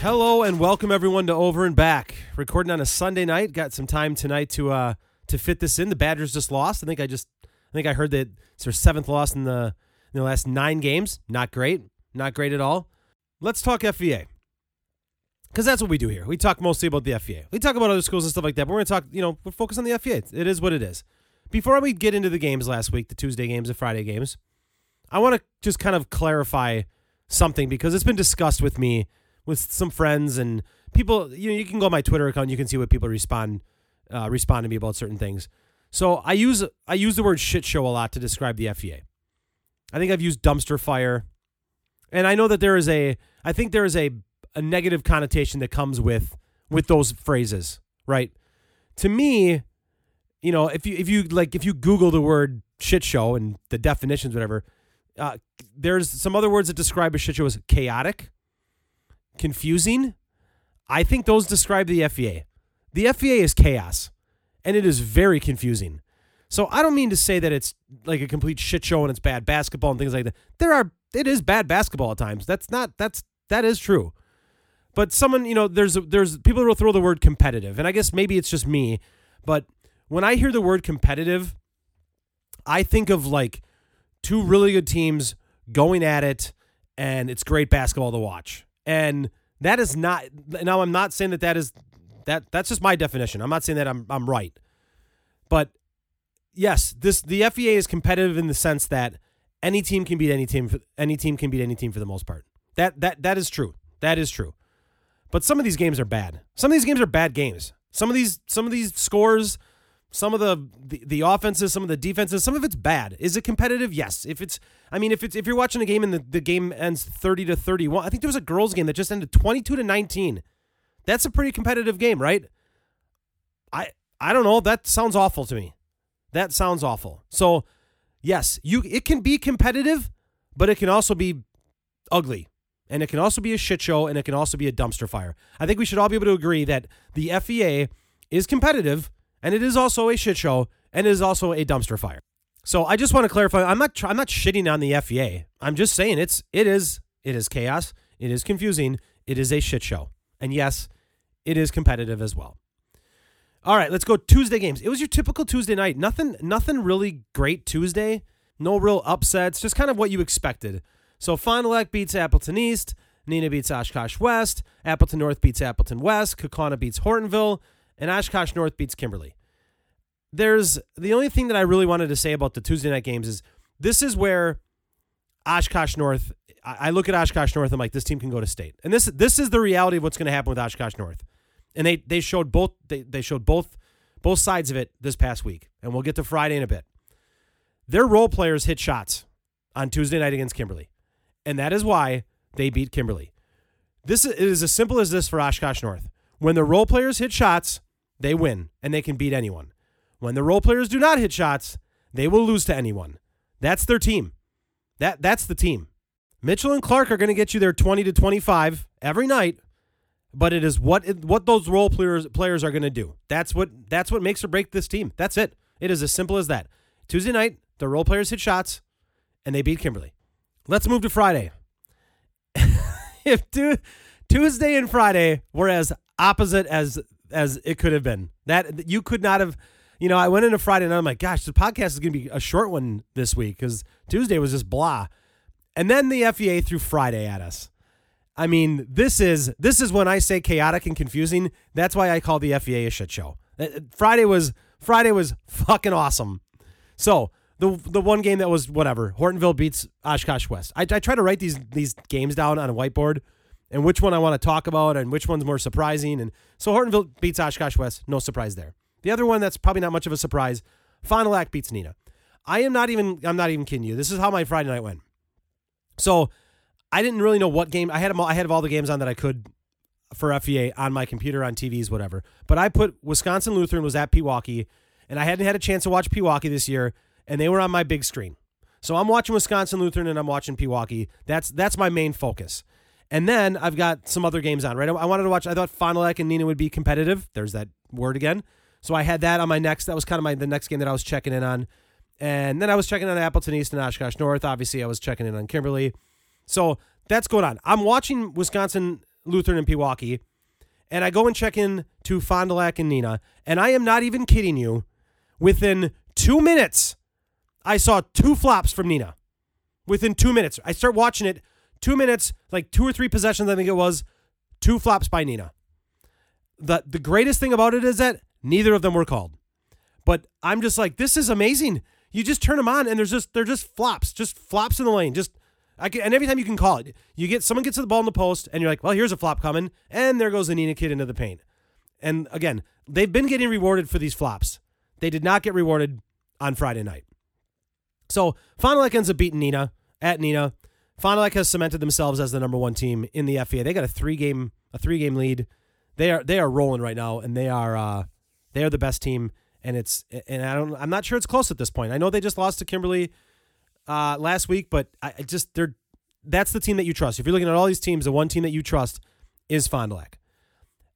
Hello and welcome everyone to Over and Back. Recording on a Sunday night. Got some time tonight to fit this in. The Badgers just lost. I think I heard that it's their seventh loss in the last 9 games. Not great. Not great at all. Let's talk FVA. Because that's what we do here. We talk mostly about the FVA. We talk about other schools and stuff like that, but we're going to talk, we're focused on the FVA. It is what it is. Before we get into the games last week, the Tuesday games and Friday games, I want to just kind of clarify something because it's been discussed with me, with some friends and people. You can go on my Twitter account. You can see what people respond to me about certain things. So I use the word shit show a lot to describe the FVA. I think I've used dumpster fire. And I know that there is a negative connotation that comes with those phrases, right? To me, if you Google the word shit show and the definitions, whatever, there's some other words that describe a shit show as chaotic, confusing. I think those describe the FVA. The FVA is chaos, and it is very confusing. So I don't mean to say that it's like a complete shit show and it's bad basketball and things like that. It is bad basketball at times. That is true. But someone, there's people who will throw the word competitive, and I guess maybe it's just me, but when I hear the word competitive, I think of like two really good teams going at it, and it's great basketball to watch. And that is not. Now I'm not saying that is that. That's just my definition. I'm not saying that I'm right, but yes, the FVA is competitive in the sense that any team can beat any team. Any team can beat any team for the most part. That is true. That is true. But some of these games are bad. Some of these games are bad games. Some of these scores, some of the offenses, some of the defenses, some of it's bad. Is it competitive? Yes. If you're watching a game and the game ends 30-31, I think there was a girls game that just ended 22-19. That's a pretty competitive game, right? I don't know. That sounds awful to me. That sounds awful. So yes, it can be competitive, but it can also be ugly. And it can also be a shit show, and it can also be a dumpster fire. I think we should all be able to agree that the FVA is competitive, and it is also a shit show, and it is also a dumpster fire. So I just want to clarify, I'm not shitting on the FVA. I'm just saying it is chaos, it is confusing, it is a shit show. And yes, it is competitive as well. All right, let's go Tuesday games. It was your typical Tuesday night. Nothing really great Tuesday. No real upsets, just kind of what you expected. So Fond du Lac beats Appleton East, Neenah beats Oshkosh West, Appleton North beats Appleton West, Kaukauna beats Hortonville, and Oshkosh North beats Kimberly. The only thing that I really wanted to say about the Tuesday night games is this is where Oshkosh North, I look at Oshkosh North, I'm like, this team can go to state. And this is the reality of what's going to happen with Oshkosh North. And they showed both both sides of it this past week. And we'll get to Friday in a bit. Their role players hit shots on Tuesday night against Kimberly. And that is why they beat Kimberly. It is as simple as this for Oshkosh North. When the role players hit shots, they win, and they can beat anyone. When the role players do not hit shots, they will lose to anyone. That's their team. That's the team. Mitchell and Clark are going to get you their 20-25 every night, but it is what those role players are going to do. That's what makes or breaks this team. That's it. It is as simple as that. Tuesday night, the role players hit shots, and they beat Kimberly. Let's move to Friday. If Tuesday and Friday were as opposite as it could have been, that you could not have, I went into Friday and I'm like, gosh, the podcast is going to be a short one this week because Tuesday was just blah. And then the FVA threw Friday at us. I mean, this is when I say chaotic and confusing. That's why I call the FVA a shit show. Friday was fucking awesome. So The one game that was whatever, Hortonville beats Oshkosh West. I try to write these games down on a whiteboard and which one I want to talk about and which one's more surprising. And so Hortonville beats Oshkosh West. No surprise there. The other one that's probably not much of a surprise, Fond du Lac beats Neenah. I'm not even kidding you. This is how my Friday night went. So I didn't really know what game. I had all the games on that I could for FVA on my computer, on TVs, whatever. But I put Wisconsin Lutheran was at Pewaukee, and I hadn't had a chance to watch Pewaukee this year. And they were on my big screen. So I'm watching Wisconsin Lutheran and I'm watching Pewaukee. That's my main focus. And then I've got some other games on, right? I wanted to watch, I thought Fond du Lac and Neenah would be competitive. There's that word again. So I had that on my next, that was kind of the next game that I was checking in on. And then I was checking on Appleton East and Oshkosh North. Obviously, I was checking in on Kimberly. So that's going on. I'm watching Wisconsin Lutheran in Pewaukee, and I go and check in to Fond du Lac and Neenah, and I am not even kidding you, within 2 minutes, I saw two flops from Neenah. Within 2 minutes. I start watching it, 2 minutes, like two or three possessions, I think it was, two flops by Neenah. The greatest thing about it is that neither of them were called. But I'm just like, this is amazing. You just turn them on, and they're just flops. Just flops in the lane. And every time you can call it, someone gets to the ball in the post, and you're like, well, here's a flop coming, and there goes the Neenah kid into the paint. And again, they've been getting rewarded for these flops. They did not get rewarded on Friday night. So Fond du Lac ends up beating Neenah at Neenah. Fond du Lac has cemented themselves as the number one team in the FVA. They got a three game lead. They are rolling right now, and they are the best team. I'm not sure it's close at this point. I know they just lost to Kimberly last week, but that's the team that you trust. If you're looking at all these teams, the one team that you trust is Fond du Lac.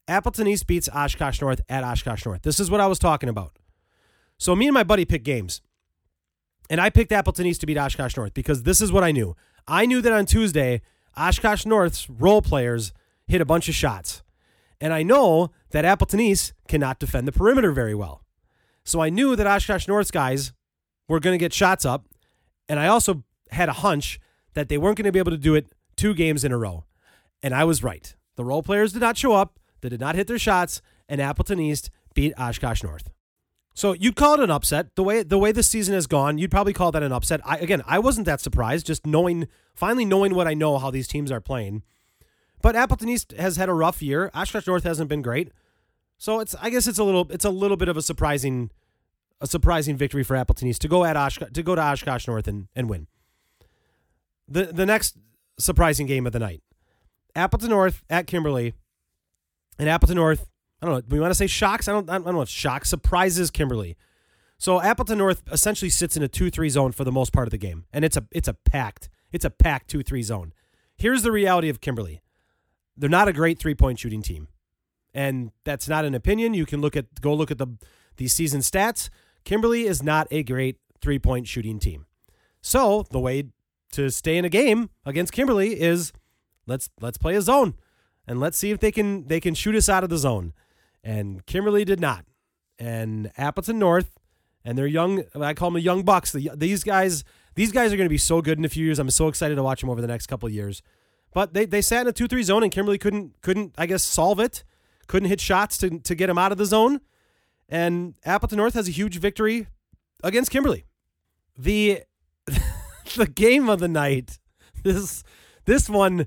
Appleton East beats Oshkosh North at Oshkosh North. This is what I was talking about. So me and my buddy picked games, and I picked Appleton East to beat Oshkosh North because this is what I knew. I knew that on Tuesday, Oshkosh North's role players hit a bunch of shots, and I know that Appleton East cannot defend the perimeter very well. So I knew that Oshkosh North's guys were going to get shots up, and I also had a hunch that they weren't going to be able to do it two games in a row. And I was right. The role players did not show up, they did not hit their shots, and Appleton East beat Oshkosh North. So you'd call it an upset. The way this season has gone, you'd probably call that an upset. I wasn't that surprised, just finally knowing what I know, how these teams are playing. But Appleton East has had a rough year. Oshkosh North hasn't been great. So it's a little bit of a surprising victory for Appleton East to go to Oshkosh North and win. The next surprising game of the night, Appleton North at Kimberly, and Appleton North, I don't know, do we want to say shocks? I don't know if shocks, surprises Kimberly. So Appleton North essentially sits in a 2-3 zone for the most part of the game, and it's a packed 2-3 zone. Here's the reality of Kimberly. They're not a great three-point shooting team. And that's not an opinion. You can look at the season stats. Kimberly is not a great three-point shooting team. So the way to stay in a game against Kimberly is let's play a zone and let's see if they can shoot us out of the zone. And Kimberly did not. And Appleton North and their young, I call them the young bucks. These guys are going to be so good in a few years. I'm so excited to watch them over the next couple of years. But they sat in a 2-3 zone, and Kimberly couldn't I guess solve it. Couldn't hit shots to get him out of the zone. And Appleton North has a huge victory against Kimberly. The game of the night. This one,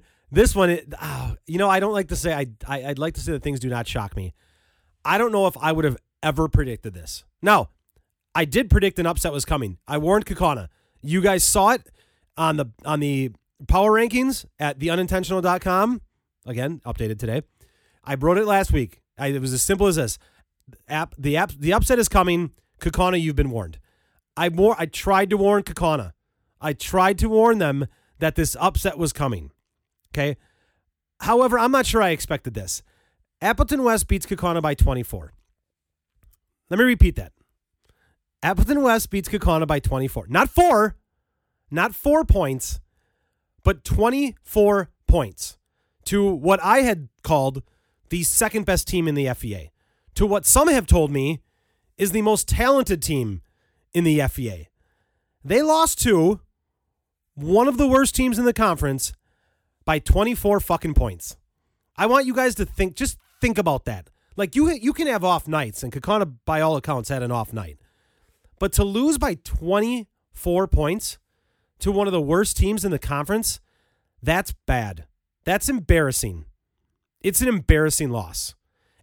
I don't like to say, I'd like to say that things do not shock me. I don't know if I would have ever predicted this. Now, I did predict an upset was coming. I warned Kaukauna. You guys saw it on the power rankings at theunintentional.com. Again, updated today. I wrote it last week. It was as simple as this. The upset is coming. Kaukauna, you've been warned. I tried to warn Kaukauna. I tried to warn them that this upset was coming. Okay. However, I'm not sure I expected this. Appleton West beats Kaukauna by 24. Let me repeat that. Appleton West beats Kaukauna by 24. Not 4 points, but 24 points to what I had called the second best team in the FVA, to what some have told me is the most talented team in the FVA. They lost to one of the worst teams in the conference by 24 fucking points. I want you guys to think about that. Like you can have off nights, and Kaukauna by all accounts had an off night, but to lose by 24 points to one of the worst teams in the conference, that's bad. That's embarrassing. It's an embarrassing loss.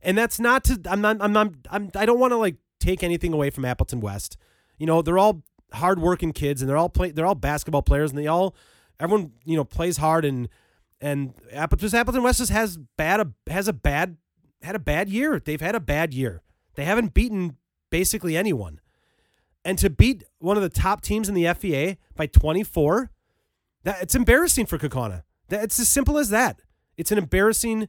And that's not to, I don't want to like take anything away from Appleton West. You know, they're all hardworking kids, and they're all basketball players, and everyone, you know, plays hard, and Appleton West had a bad year. They've had a bad year. They haven't beaten basically anyone. And to beat one of the top teams in the FVA by 24, it's embarrassing for Kaukauna. It's as simple as that. It's an embarrassing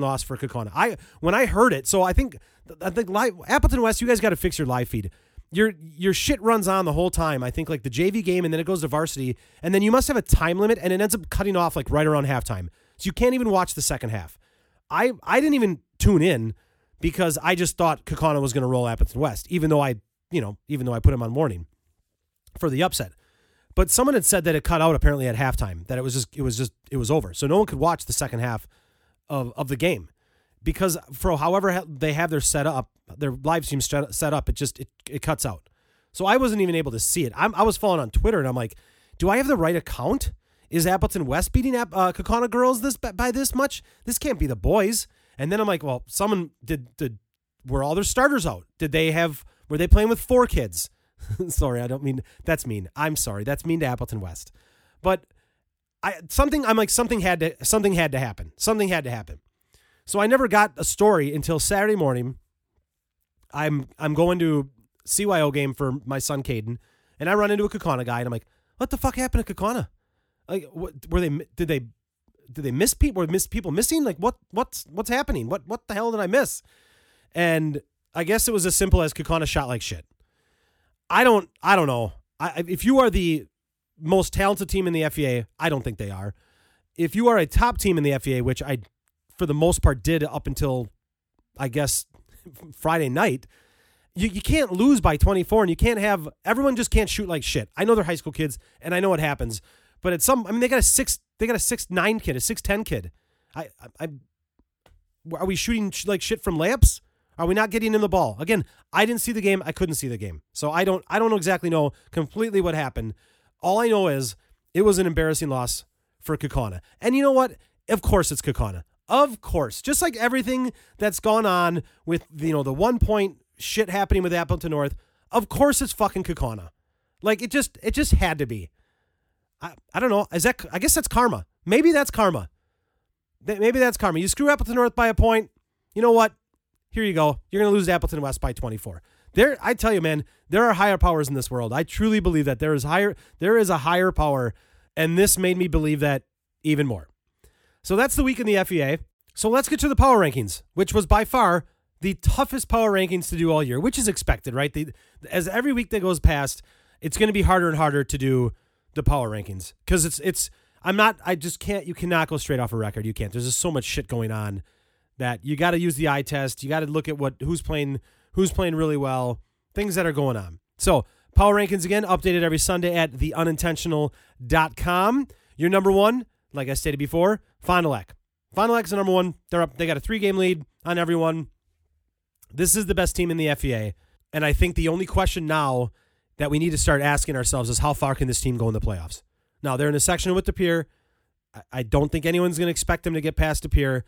loss for Kaukauna. When I heard it, so I think live Appleton West, you guys got to fix your live feed. Your shit runs on the whole time. I think like the JV game, and then it goes to varsity, and then you must have a time limit, and it ends up cutting off like right around halftime. So So you can't even watch the second half. I didn't even tune in because I just thought Kaukauna was going to roll Appleton West, even though I put him on warning for the upset. But someone had said that it cut out apparently at halftime, that it was over. So no one could watch the second half of the game because for however they have their set up, their live stream set up, it cuts out. So I wasn't even able to see it. I was following on Twitter and I'm like, do I have the right account? Is Appleton West beating Kaukauna girls by this much? This can't be the boys. And then I'm like, well, someone did. Were all their starters out? Were they playing with four kids? Sorry, I don't mean. That's mean. I'm sorry. That's mean to Appleton West. But something had to happen. Something had to happen. So I never got a story until Saturday morning. I'm going to CYO game for my son Caden, and I run into a Kaukauna guy, and I'm like, what the fuck happened to Kaukauna? Like, what were they? Did they miss people? Were people missing? Like, what's happening? What the hell did I miss? And I guess it was as simple as Kaukauna shot like shit. I don't know. If you are the most talented team in the FVA, I don't think they are. If you are a top team in the FVA, which I, for the most part, did up until, I guess, Friday night, you can't lose by 24, and you can't have everyone just can't shoot like shit. I know they're high school kids, and I know it happens. But at some, I mean, they got a 6'9" kid, a 6'10" kid. Are we shooting like shit from layups? Are we not getting him the ball? Again, I didn't see the game. I couldn't see the game. So I don't exactly know completely what happened. All I know is it was an embarrassing loss for Kaukauna. And you know what? Of course it's Kaukauna. Of course. Just like everything that's gone on with, the 1 point shit happening with Appleton North. Of course it's fucking Kaukauna. Like it just had to be. I don't know. I guess that's karma. Maybe that's karma. Maybe that's karma. You screw Appleton North by a point. You know what? Here you go. You're going to lose to Appleton West by 24. There, I tell you, man, there are higher powers in this world. I truly believe that there is a higher power, and this made me believe that even more. So that's the week in the FVA. So let's get to the power rankings, which was by far the toughest power rankings to do all year, which is expected, right? As every week that goes past, it's going to be harder and harder to do the power rankings because you cannot go straight off a record. You can't. There's just so much shit going on that you got to use the eye test. You got to look at who's playing really well, things that are going on. So power rankings, again, updated every Sunday at theunintentional.com. Your number one, like I stated before, Fond du Lac. Fond du Lac's the number one. They're up. They got a 3-game lead on everyone. This is the best team in the FVA. And I think the only question now that we need to start asking ourselves is how far can this team go in the playoffs? Now, they're in a section with De Pere. I don't think anyone's going to expect them to get past De Pere.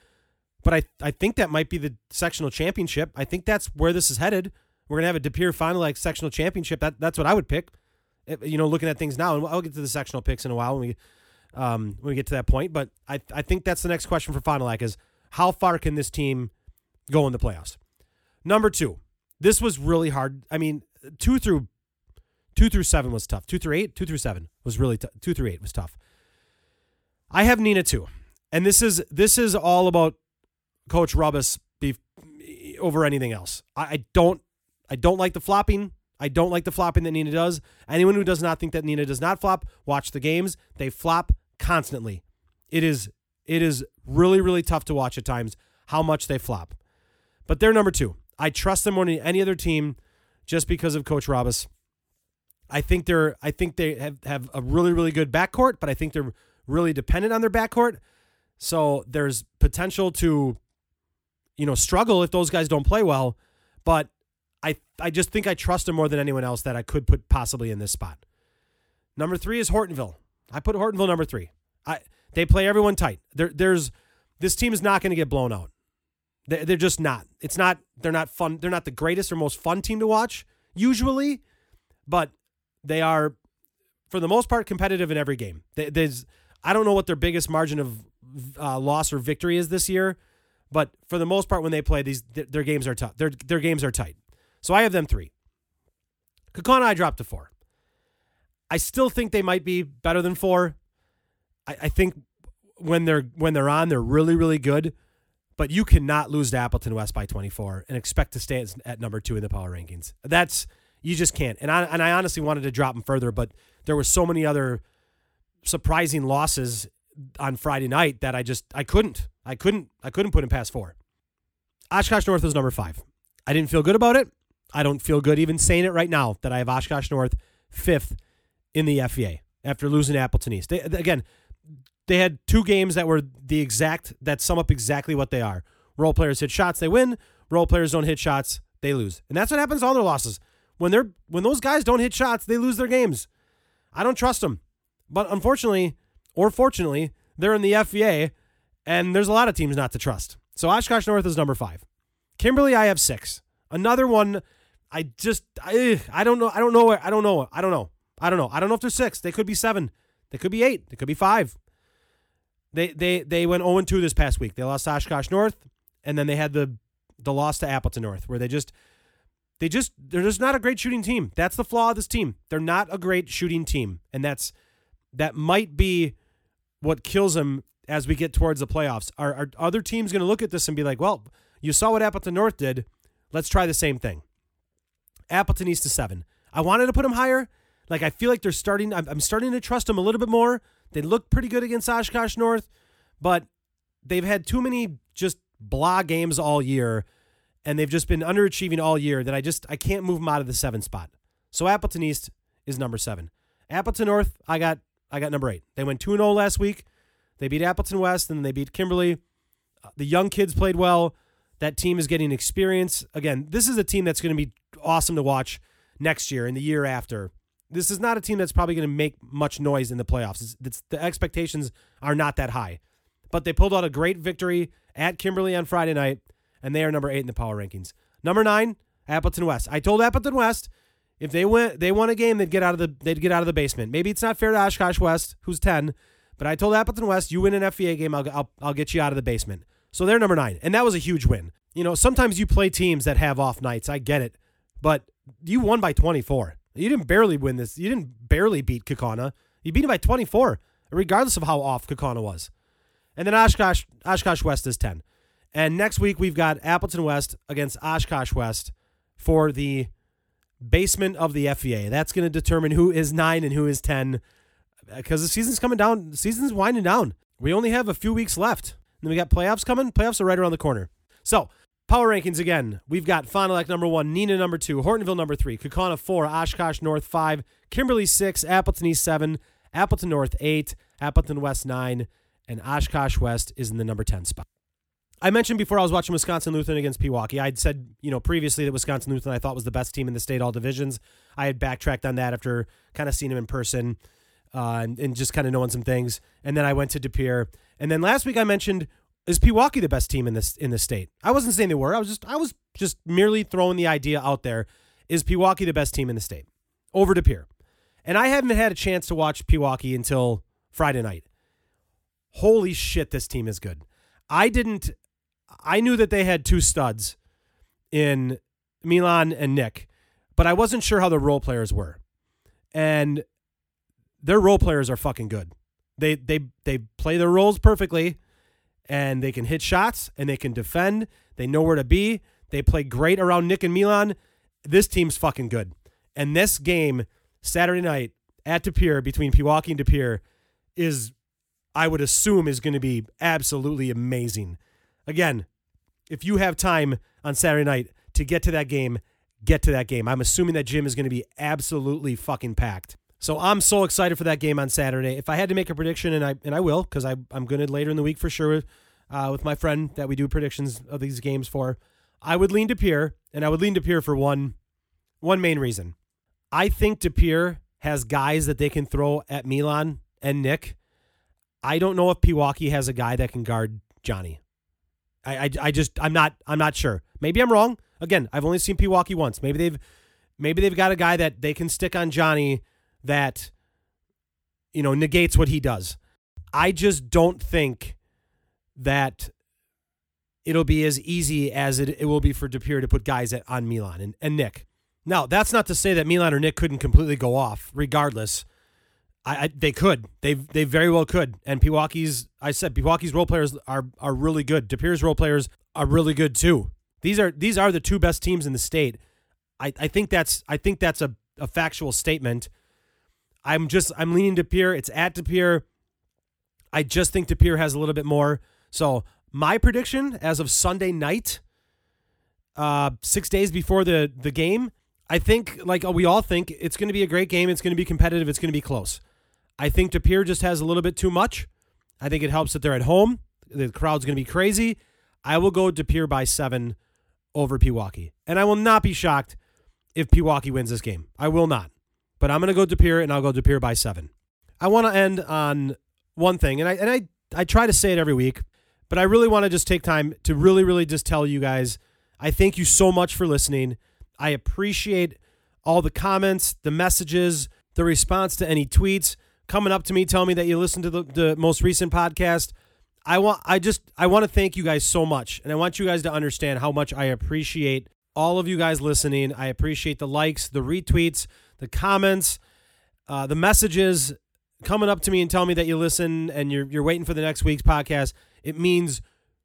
But I think that might be the sectional championship. I think that's where this is headed. We're going to have a De Pere final like sectional championship. That's what I would pick, looking at things now. And I'll get to the sectional picks in a while when we get to that point. But I think that's the next question for Fond du Lac is how far can this team go in the playoffs? Number two, this was really hard. I mean, 2 through 7 was tough. 2 through 8, 2 through 7 was really tough. 2 through 8 was tough. I have Neenah 2. And this is all about Coach Rubbis over anything else. I don't like the flopping. I don't like the flopping that Neenah does. Anyone who does not think that Neenah does not flop, watch the games. They flop constantly. It is really, really tough to watch at times how much they flop. But they're number two. I trust them more than any other team just because of Coach Rubbis. I think they have a really, really good backcourt, but I think they're really dependent on their backcourt. So there's potential to struggle if those guys don't play well, but I just think I trust him more than anyone else that I could put possibly in this spot. Number three is Hortonville. I put Hortonville number three. They play everyone tight. This team is not going to get blown out. They're just not. It's not. They're not fun. They're not the greatest or most fun team to watch usually, but they are for the most part competitive in every game. I don't know what their biggest margin of loss or victory is this year. But for the most part, when they play, their games are tough. Their games are tight. So I have them 3. Kaukauna, I dropped to 4. I still think they might be better than 4. I think when they're on, they're really, really good. But you cannot lose to Appleton West by 24 and expect to stay at number 2 in the power rankings. You just can't. And I honestly wanted to drop them further, but there were so many other surprising losses on Friday night that I couldn't put him past four. Oshkosh North was number five. I didn't feel good about it. I don't feel good even saying it right now that I have Oshkosh North fifth in the FVA after losing Appleton East. They had two games that were that sum up exactly what they are. Role players hit shots, they win. Role players don't hit shots, they lose. And that's what happens to all their losses. When those guys don't hit shots, they lose their games. I don't trust them. But unfortunately, or fortunately, they're in the FVA, and there's a lot of teams not to trust. So Oshkosh North is number five. Kimberly, I have six. Another one, I don't know. I don't know if they're six. They could be seven. They could be eight. They could be five. They went 0-2 this past week. They lost to Oshkosh North, and then they had the loss to Appleton North, where they're just not a great shooting team. That's the flaw of this team. They're not a great shooting team, and that might be what kills them as we get towards the playoffs. Are other teams going to look at this and be like, well, you saw what Appleton North did. Let's try the same thing. Appleton East to seven. I wanted to put them higher. Like, I feel like they're starting. I'm starting to trust them a little bit more. They looked pretty good against Oshkosh North, but they've had too many just blah games all year, and they've just been underachieving all year that I can't move them out of the seven spot. So Appleton East is number seven. Appleton North, I got number eight. They went 2-0 last week. They beat Appleton West, and they beat Kimberly. The young kids played well. That team is getting experience. Again, this is a team that's going to be awesome to watch next year and the year after. This is not a team that's probably going to make much noise in the playoffs. The expectations are not that high. But they pulled out a great victory at Kimberly on Friday night, and they are number eight in the power rankings. Number nine, Appleton West. I told Appleton West if they won a game, they'd get out of the basement. Maybe it's not fair to Oshkosh West, who's 10, but I told Appleton West, you win an FVA game, I'll get you out of the basement. So they're number nine, and that was a huge win. You know, sometimes you play teams that have off nights. I get it, but you won by 24. You didn't barely win this. You didn't barely beat Kaukauna. You beat him by 24, regardless of how off Kaukauna was. And then Oshkosh West is 10. And next week we've got Appleton West against Oshkosh West for the basement of the FVA. That's going to determine who is 9 and who is 10, because the season's coming down. The season's winding down. We only have a few weeks left. And then we got playoffs coming. Playoffs are right around the corner. So, power rankings again. We've got Fond du Lac number 1, Neenah number 2, Hortonville number 3, Kaukauna 4, Oshkosh North 5, Kimberly 6, Appleton East 7, Appleton North 8, Appleton West 9, and Oshkosh West is in the number 10 spot. I mentioned before I was watching Wisconsin Lutheran against Pewaukee. I'd said, previously that Wisconsin Lutheran I thought was the best team in the state all divisions. I had backtracked on that after kind of seeing him in person and just kind of knowing some things. And then I went to De Pere. And then last week I mentioned, is Pewaukee the best team in this state? I wasn't saying they were. I was just merely throwing the idea out there. Is Pewaukee the best team in the state? Over De Pere. And I haven't had a chance to watch Pewaukee until Friday night. Holy shit, this team is good. I knew that they had two studs in Milan and Nick, but I wasn't sure how the role players were. And their role players are fucking good. They play their roles perfectly, and they can hit shots, and they can defend. They know where to be. They play great around Nick and Milan. This team's fucking good. And this game Saturday night at De Pere, between Pewaukee and De Pere, I would assume is going to be absolutely amazing. Again, if you have time on Saturday night to get to that game, get to that game. I'm assuming that gym is going to be absolutely fucking packed. So I'm so excited for that game on Saturday. If I had to make a prediction, and I will, because I'm going to later in the week for sure with my friend that we do predictions of these games for, I would lean De Pere, and I would lean De Pere for one main reason. I think De Pere has guys that they can throw at Milan and Nick. I don't know if Pewaukee has a guy that can guard Johnny. I'm not sure. Maybe I'm wrong. Again, I've only seen Pewaukee once. Maybe they've got a guy that they can stick on Johnny that, negates what he does. I just don't think that it'll be as easy as it will be for De Pere to put guys on Milan and Nick. Now, that's not to say that Milan or Nick couldn't completely go off, regardless. They could. They very well could. And Pewaukee's role players are really good. De Pere's role players are really good too. These are the two best teams in the state. I think that's a factual statement. I'm leaning De Pere. It's at De Pere. I just think De Pere has a little bit more. So my prediction as of Sunday night, 6 days before the game, I think, like we all think, it's going to be a great game. It's going to be competitive. It's going to be close. I think De Pere just has a little bit too much. I think it helps that they're at home. The crowd's going to be crazy. I will go De Pere by 7 over Pewaukee. And I will not be shocked if Pewaukee wins this game. I will not. But I'm going to go De Pere, and I'll go De Pere by 7. I want to end on one thing, and I try to say it every week, but I really want to just take time to really, really just tell you guys, I thank you so much for listening. I appreciate all the comments, the messages, the response to any tweets, coming up to me, telling me that you listened to the most recent podcast. I want to thank you guys so much, and I want you guys to understand how much I appreciate all of you guys listening. I appreciate the likes, the retweets, the comments, the messages coming up to me and telling me that you listen and you're waiting for the next week's podcast. It means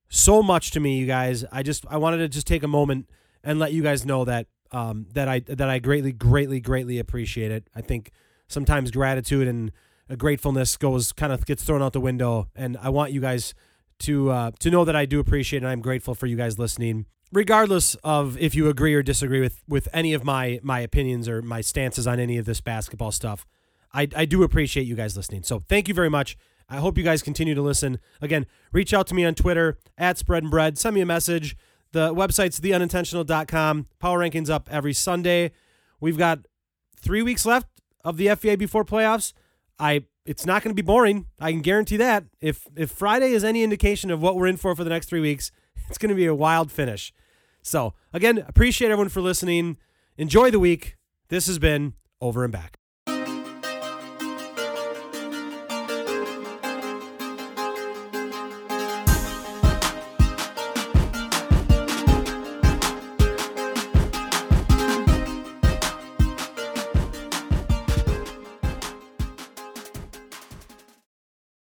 so much to me, you guys. I wanted to just take a moment and let you guys know that that I greatly, greatly, greatly appreciate it. I think sometimes gratitude and gratefulness gets thrown out the window, and I want you guys to know that I do appreciate it, and I'm grateful for you guys listening, regardless of if you agree or disagree with any of my opinions or my stances on any of this basketball stuff. I do appreciate you guys listening, so thank you very much. I hope you guys continue to listen. Again, reach out to me on Twitter, @Spread and Bread. Send me a message. The website's theunintentional.com. Power Rankings up every Sunday. We've got 3 weeks left of the FVA before playoffs. It's not going to be boring. I can guarantee that. If Friday is any indication of what we're in for the next 3 weeks, it's going to be a wild finish. So, again, appreciate everyone for listening. Enjoy the week. This has been Over and Back.